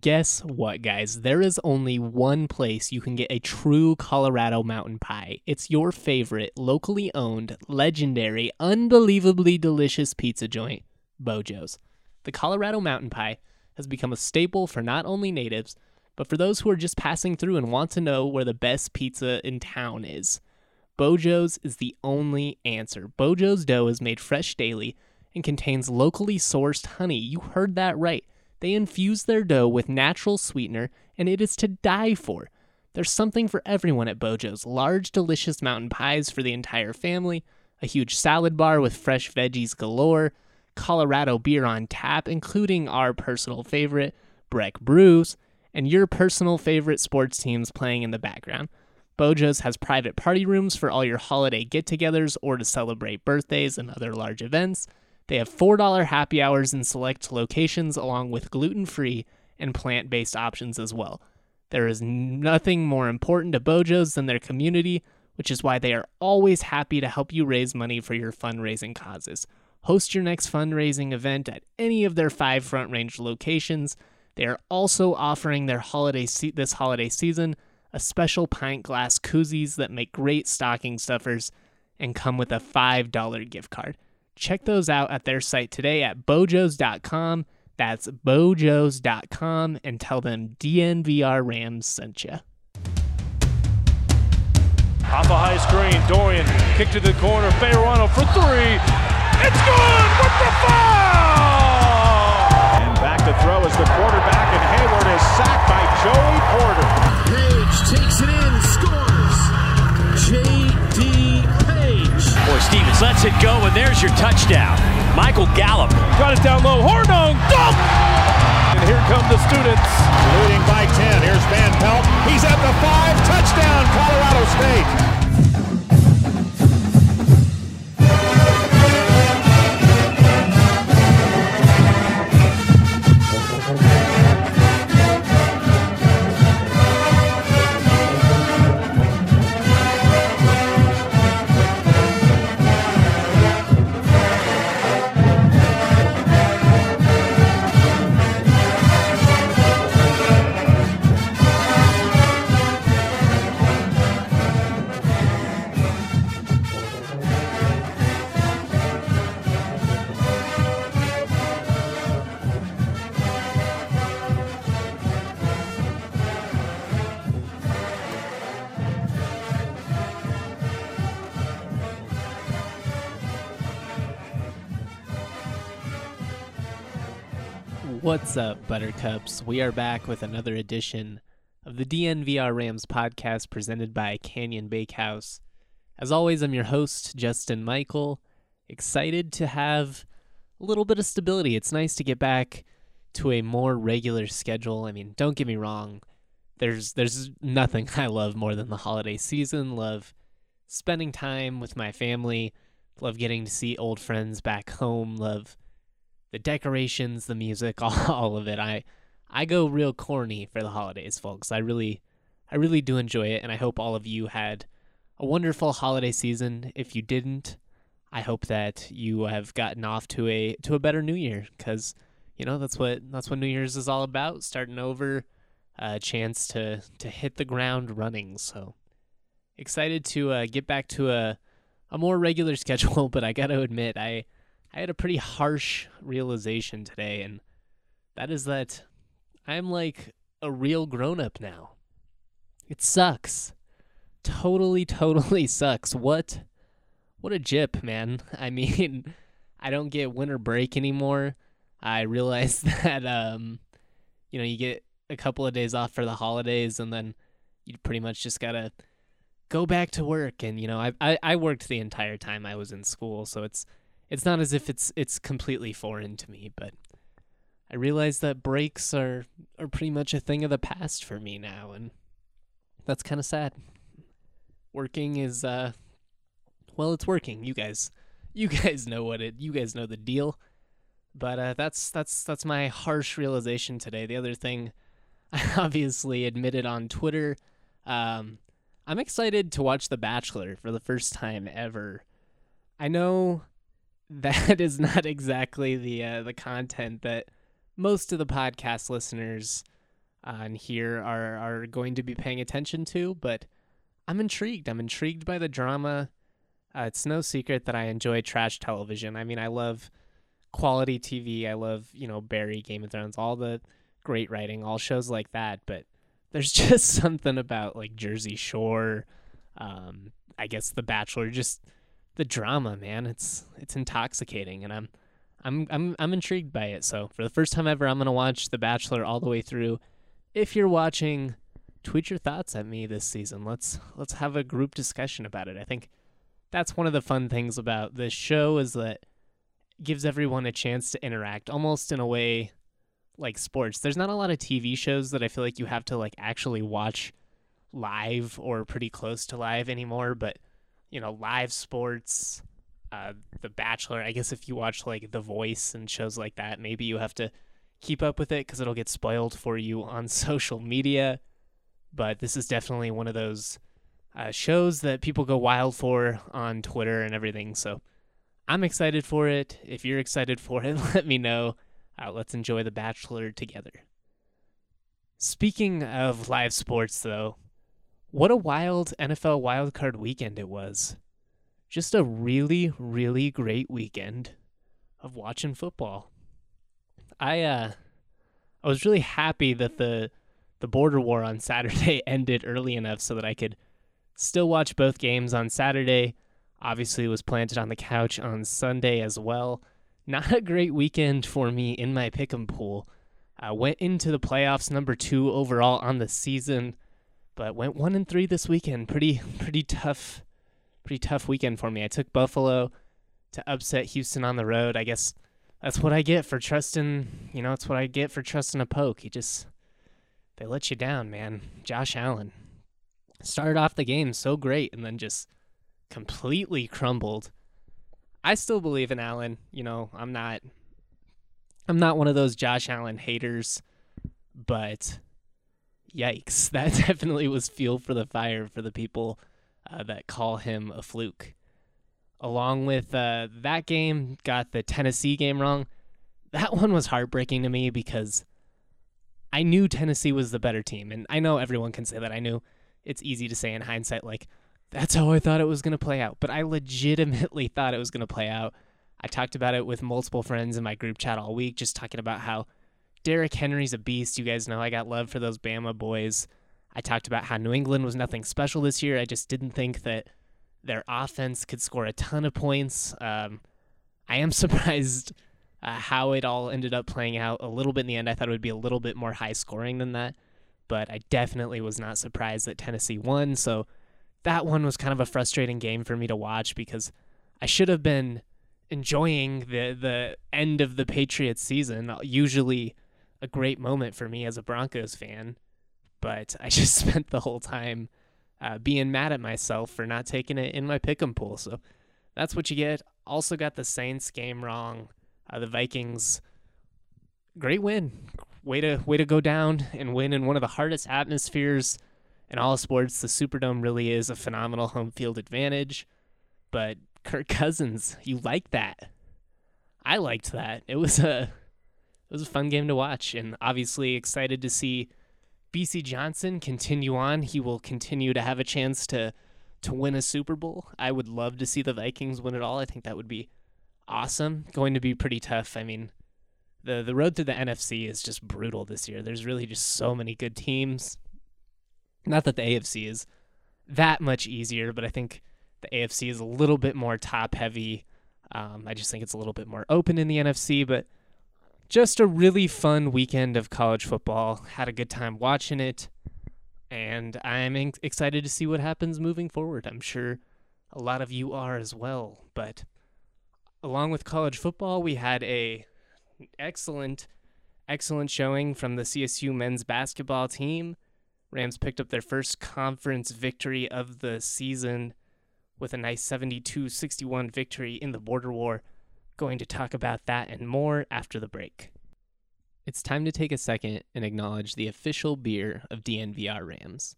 Guess what, guys? There is only one place you can get a true Colorado mountain pie. It's your favorite, locally owned, legendary, unbelievably delicious pizza joint, Bojo's. The Colorado mountain pie has become a staple for not only natives, but for those who are just passing through and want to know where the best pizza in town is. Bojo's is the only answer. Bojo's dough is made fresh daily and contains locally sourced honey. You heard that right. They infuse their dough with natural sweetener, and it is to die for. There's something for everyone at Bojo's. Large, delicious mountain pies for the entire family, a huge salad bar with fresh veggies galore, Colorado beer on tap, including our personal favorite, Breck Brews, and your personal favorite sports teams playing in the background. Bojo's has private party rooms for all your holiday get-togethers or to celebrate birthdays and other large events. They have $4 happy hours in select locations, along with gluten-free and plant-based options as well. There is nothing more important to Bojo's than their community, which is why they are always happy to help you raise money for your fundraising causes. Host your next fundraising event at any of their 5 Front Range locations. They are also offering their this holiday season a special pint glass koozies that make great stocking stuffers and come with a $5 gift card. Check those out at their site today at bojos.com. That's bojos.com, and tell them DNVR Rams sent you. Off a high screen, Dorian kicked to the corner, Fairano for three. It's good with the foul! And back to throw is the quarterback, and Hayward is sacked by Joey Porter. Page takes it in, scores. J.D. Boy, Stevens lets it go, and there's your touchdown. Michael Gallup. Got it down low. Hornung. And here come the students. Leading by 10. Here's Van Pelt. He's at the 5. Touchdown, Colorado State. What's up, Buttercups? We are back with another edition of the DNVR Rams podcast presented by Canyon Bakehouse. As always, I'm your host, Justin Michael. Excited to have a little bit of stability. It's nice to get back to a more regular schedule. I mean, don't get me wrong. There's nothing I love more than the holiday season. Love spending time with my family. Love getting to see old friends back home. Love the decorations, the music, all of it. I go real corny for the holidays, folks. I really do enjoy it, and I hope all of you had a wonderful holiday season. If you didn't, I hope that you have gotten off to a better New Year, because you know that's what New Year's is all about. Starting over, a chance to hit the ground running. So excited to get back to a more regular schedule. But I got to admit, I had a pretty harsh realization today, and that is that I'm like a real grown-up now. It sucks. Totally sucks. What a gyp, man. I mean, I don't get winter break anymore. I realize that, you get a couple of days off for the holidays, and then you pretty much just got to go back to work. And, you know, I worked the entire time I was in school, so it's not as if it's completely foreign to me, but I realize that breaks are pretty much a thing of the past for me now, and that's kind of sad. Working is it's working. You guys know you guys know the deal. But that's my harsh realization today. The other thing I obviously admitted on Twitter, I'm excited to watch The Bachelor for the first time ever. I know that is not exactly the content that most of the podcast listeners on here are going to be paying attention to, but I'm intrigued. I'm intrigued by the drama. It's no secret that I enjoy trash television. I mean, I love quality TV. I love, you know, Barry, Game of Thrones, all the great writing, all shows like that. But there's just something about like Jersey Shore, I guess The Bachelor, just the drama, man. It's intoxicating, and I'm intrigued by it. So for the first time ever, I'm gonna watch The Bachelor all the way through. If you're watching, tweet your thoughts at me this season. Let's have a group discussion about it. I think that's one of the fun things about this show, is that it gives everyone a chance to interact, almost in a way like sports. There's not a lot of TV shows that I feel like you have to like actually watch live or pretty close to live anymore, but you know, live sports, The Bachelor, I guess if you watch like The Voice and shows like that, maybe you have to keep up with it because it'll get spoiled for you on social media. But this is definitely one of those shows that people go wild for on Twitter and everything. So I'm excited for it. If you're excited for it, let me know. Let's enjoy The Bachelor together. Speaking of live sports, though, what a wild NFL wildcard weekend it was. Just a really, really great weekend of watching football. I was really happy that the border war on Saturday ended early enough so that I could still watch both games on Saturday. Obviously, was planted on the couch on Sunday as well. Not a great weekend for me in my pick'em pool. I went into the playoffs #2 overall on the season, but went 1-3 this weekend. Pretty tough weekend for me. I took Buffalo to upset Houston on the road. I guess that's what I get for trusting. You know, it's what I get for trusting a poke. They let you down, man. Josh Allen started off the game so great and then just completely crumbled. I still believe in Allen. You know, I'm not one of those Josh Allen haters, but yikes, that definitely was fuel for the fire for the people that call him a fluke. Along with that game, got the Tennessee game wrong. That one was heartbreaking to me because I knew Tennessee was the better team, and I know everyone can say that. I knew it's easy to say in hindsight, like, that's how I thought it was going to play out, but I legitimately thought it was going to play out. I talked about it with multiple friends in my group chat all week, just talking about how Derrick Henry's a beast. You guys know I got love for those Bama boys. I talked about how New England was nothing special this year. I just didn't think that their offense could score a ton of points. I am surprised how it all ended up playing out a little bit in the end. I thought it would be a little bit more high scoring than that, but I definitely was not surprised that Tennessee won. So that one was kind of a frustrating game for me to watch because I should have been enjoying the end of the Patriots season, usually a great moment for me as a Broncos fan, but I just spent the whole time being mad at myself for not taking it in my pick'em pool. So that's what you get. Also got the Saints game wrong. The Vikings, great win. Way to go down and win in one of the hardest atmospheres in all sports. The Superdome really is a phenomenal home field advantage. But Kirk Cousins, you like that. I liked that. It was a fun game to watch, and obviously excited to see BC Johnson continue on. He will continue to have a chance to win a Super Bowl. I would love to see the Vikings win it all. I think that would be awesome. Going to be pretty tough. I mean, the road to the NFC is just brutal this year. There's really just so many good teams. Not that the AFC is that much easier, but I think the AFC is a little bit more top-heavy. I just think it's a little bit more open in the NFC, but just a really fun weekend of college football. Had a good time watching it, and I'm excited to see what happens moving forward. I'm sure a lot of you are as well, but along with college football, we had an excellent showing from the CSU men's basketball team. Rams picked up their first conference victory of the season with a nice 72-61 victory in the border war. Going to talk about that and more after the break. It's time to take a second and acknowledge the official beer of DNVR Rams.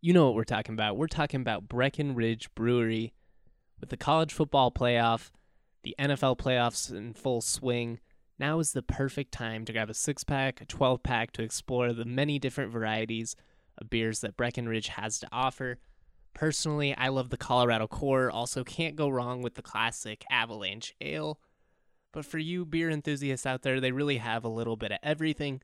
You know what we're talking about. We're talking about Breck Brewery. With the college football playoff, the NFL playoffs in full swing, Now is the perfect time to grab a 6-pack, a 12-pack to explore the many different varieties of beers that Breckenridge has to offer. Personally, I love the Colorado Core, also can't go wrong with the classic Avalanche Ale. But for you beer enthusiasts out there, they really have a little bit of everything.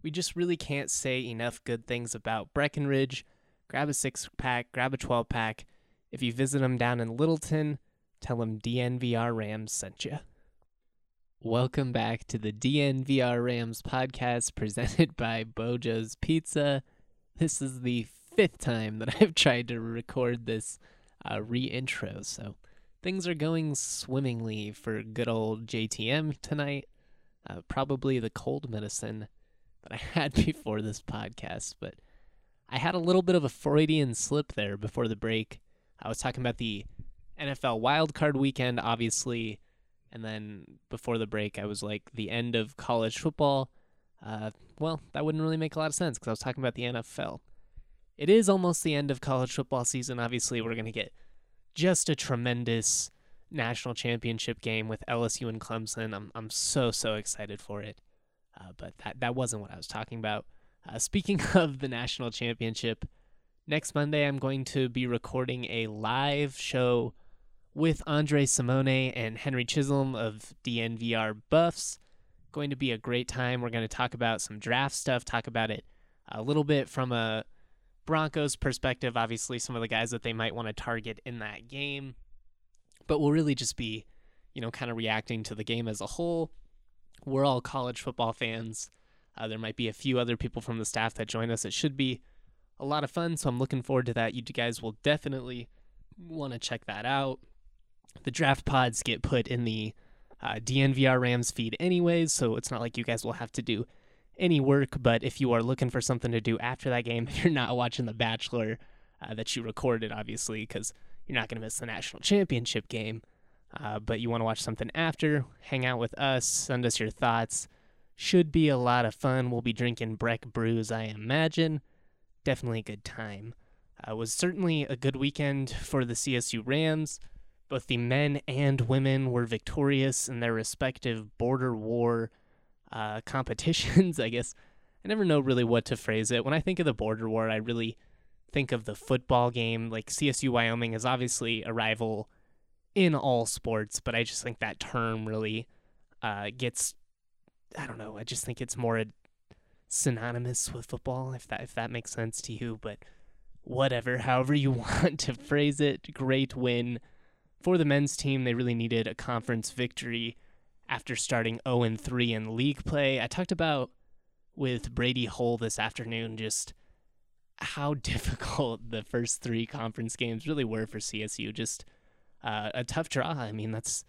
We just really can't say enough good things about Breckenridge. Grab a 6-pack, grab a 12-pack. If you visit them down in Littleton, tell them DNVR Rams sent you. Welcome back to the DNVR Rams podcast presented by Bojo's Pizza. This is the 5th time that I've tried to record this re-intro, so things are going swimmingly for good old JTM tonight. Probably the cold medicine that I had before this podcast, but I had a little bit of a Freudian slip there before the break. I was talking about the NFL wildcard weekend, obviously. And then before the break, I was like, the end of college football. Well, that wouldn't really make a lot of sense because I was talking about the NFL. It is almost the end of college football season. Obviously, we're going to get just a tremendous national championship game with LSU and Clemson. I'm so excited for it. But that wasn't what I was talking about. Speaking of the national championship, next Monday, I'm going to be recording a live show with Andre Simone and Henry Chisholm of DNVR Buffs. Going to be a great time. We're going to talk about some draft stuff, talk about it a little bit from a Broncos perspective, obviously some of the guys that they might want to target in that game. But we'll really just be, kind of reacting to the game as a whole. We're all college football fans. There might be a few other people from the staff that join us. It should be a lot of fun, so I'm looking forward to that. You guys will definitely want to check that out. The draft pods get put in the DNVR Rams feed anyways, so it's not like you guys will have to do any work. But if you are looking for something to do after that game, if you're not watching The Bachelor that you recorded, obviously, because you're not going to miss the national championship game, but you want to watch something after, hang out with us, send us your thoughts. Should be a lot of fun. We'll be drinking Breck Brews, I imagine. Definitely a good time. Was certainly a good weekend for the CSU Rams. Both the men and women were victorious in their respective border war competitions, I guess. I never know really what to phrase it. When I think of the border war, I really think of the football game. Like CSU-Wyoming is obviously a rival in all sports, but I just think that term really gets, I don't know, I just think it's more synonymous with football, if that makes sense to you. But whatever, however you want to phrase it, great win. For the men's team, they really needed a conference victory after starting 0-3 in league play. I talked about with Brady Hull this afternoon just how difficult the first 3 conference games really were for CSU. Just a tough draw. I mean, that's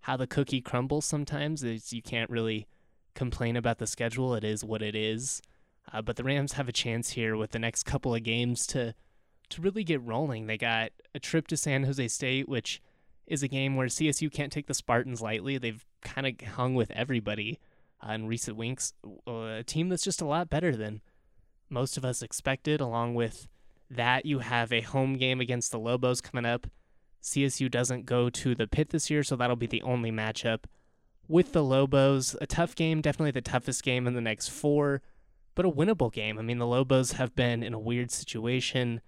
how the cookie crumbles sometimes. You can't really complain about the schedule. It is what it is. But the Rams have a chance here with the next couple of games to really get rolling. They got a trip to San Jose State, which is a game where CSU can't take the Spartans lightly. They've kind of hung with everybody in recent weeks. A team that's just a lot better than most of us expected. Along with that, you have a home game against the Lobos coming up. CSU doesn't go to the Pit this year, so that'll be the only matchup with the Lobos. A tough game, definitely the toughest game in the next 4, but a winnable game. I mean, the Lobos have been in a weird situation.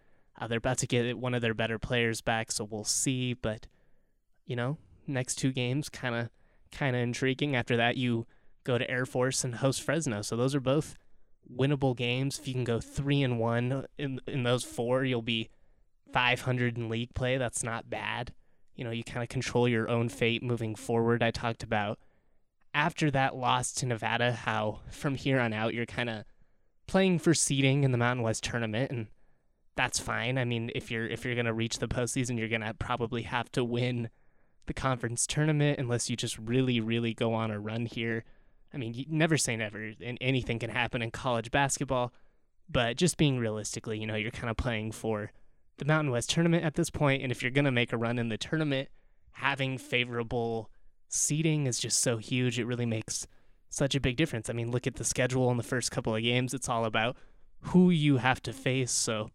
They're about to get one of their better players back, so we'll see. But, next 2 games, kind of intriguing. After that, you go to Air Force and host Fresno. So those are both winnable games. If you can go 3-1 in those 4, you'll be 500 in league play. That's not bad. You kind of control your own fate moving forward. I talked about after that loss to Nevada, how from here on out, you're kind of playing for seeding in the Mountain West tournament, and that's fine. I mean, if you're going to reach the postseason, you're going to probably have to win the conference tournament unless you just really, really go on a run here. I mean, you never say never, and anything can happen in college basketball, but just being realistically, you're kind of playing for the Mountain West tournament at this point, and if you're going to make a run in the tournament, having favorable seeding is just so huge. It really makes such a big difference. I mean, look at the schedule in the first couple of games. It's all about who you have to face, so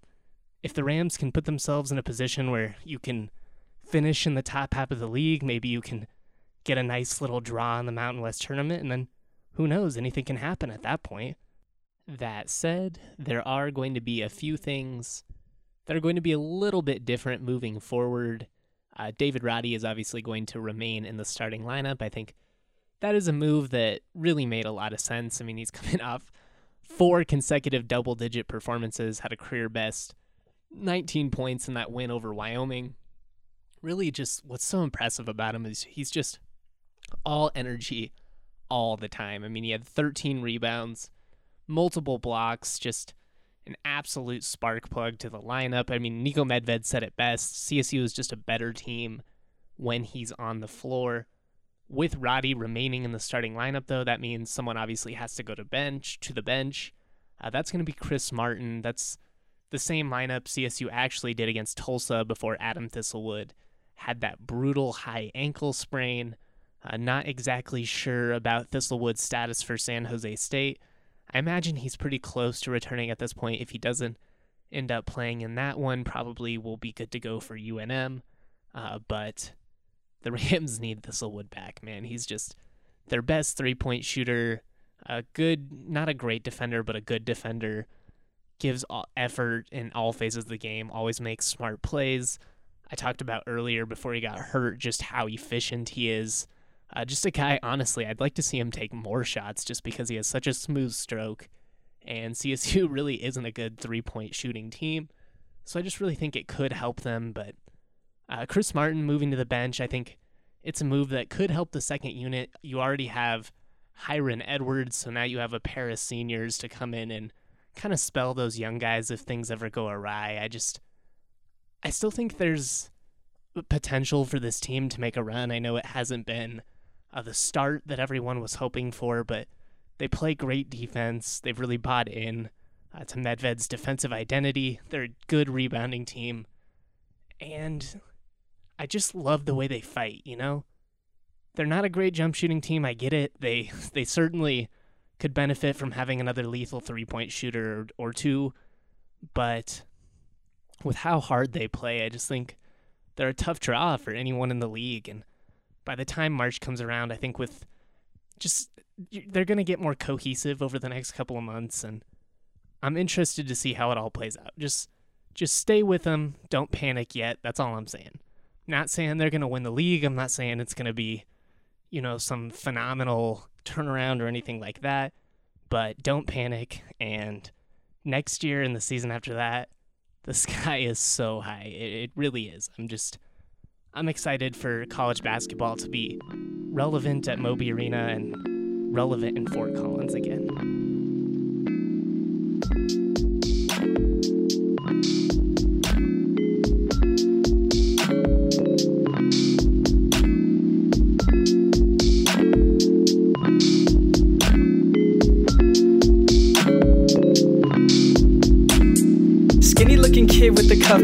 if the Rams can put themselves in a position where you can finish in the top half of the league, maybe you can get a nice little draw in the Mountain West tournament, and then who knows, anything can happen at that point. That said, there are going to be a few things that are going to be a little bit different moving forward. David Roddy is obviously going to remain in the starting lineup. I think that is a move that really made a lot of sense. I mean, he's coming off 4 consecutive double-digit performances, had a career-best 19 points in that win over Wyoming. Really just what's so impressive about him is he's just all energy all the time. I mean, he had 13 rebounds, multiple blocks, just an absolute spark plug to the lineup. I mean, Nico Medved said it best. CSU is just a better team when he's on the floor. With Roddy remaining in the starting lineup, though, that means someone obviously has to go to the bench. That's going to be Chris Martin. That's the same lineup CSU actually did against Tulsa before Adam Thistlewood had that brutal high ankle sprain. Not exactly sure about Thistlewood's status for San Jose State. I imagine he's pretty close to returning at this point. If he doesn't end up playing in that one, probably will be good to go for UNM. But the Rams need Thistlewood back, man. He's just their best three-point shooter. A good, not a great defender, but a good defender. Gives all effort in all phases of the game. Always makes smart plays. I talked about earlier before he got hurt just how efficient he is. Just a guy, honestly, I'd like to see him take more shots just because he has such a smooth stroke, and CSU really isn't a good three-point shooting team, so I just really think it could help them. But Chris Martin moving to the bench, I think it's a move that could help the second unit. You already have Hiron Edwards, so now you have a pair of seniors to come in and kind of spell those young guys if things ever go awry. I still think there's potential for this team to make a run. I know it hasn't been the start that everyone was hoping for, but they play great defense. They've really bought in to Medved's defensive identity. They're a good rebounding team. And I just love the way they fight, you know? They're not a great jump shooting team, I get it. They certainly could benefit from having another lethal three-point shooter or two, but with how hard they play, I just think they're a tough draw for anyone in the league. And by the time March comes around, I think with just they're going to get more cohesive over the next couple of months, and I'm interested to see how it all plays out. Just stay with them. Don't panic yet. That's all I'm saying. Not saying they're going to win the league. I'm not saying it's going to be, you know, some phenomenal turnaround or anything like that, but don't panic. And next year and the season after that, the sky is so high. It really is. I'm excited for college basketball to be relevant at Moby Arena and relevant in Fort Collins again. Skinny-looking kid with the cuff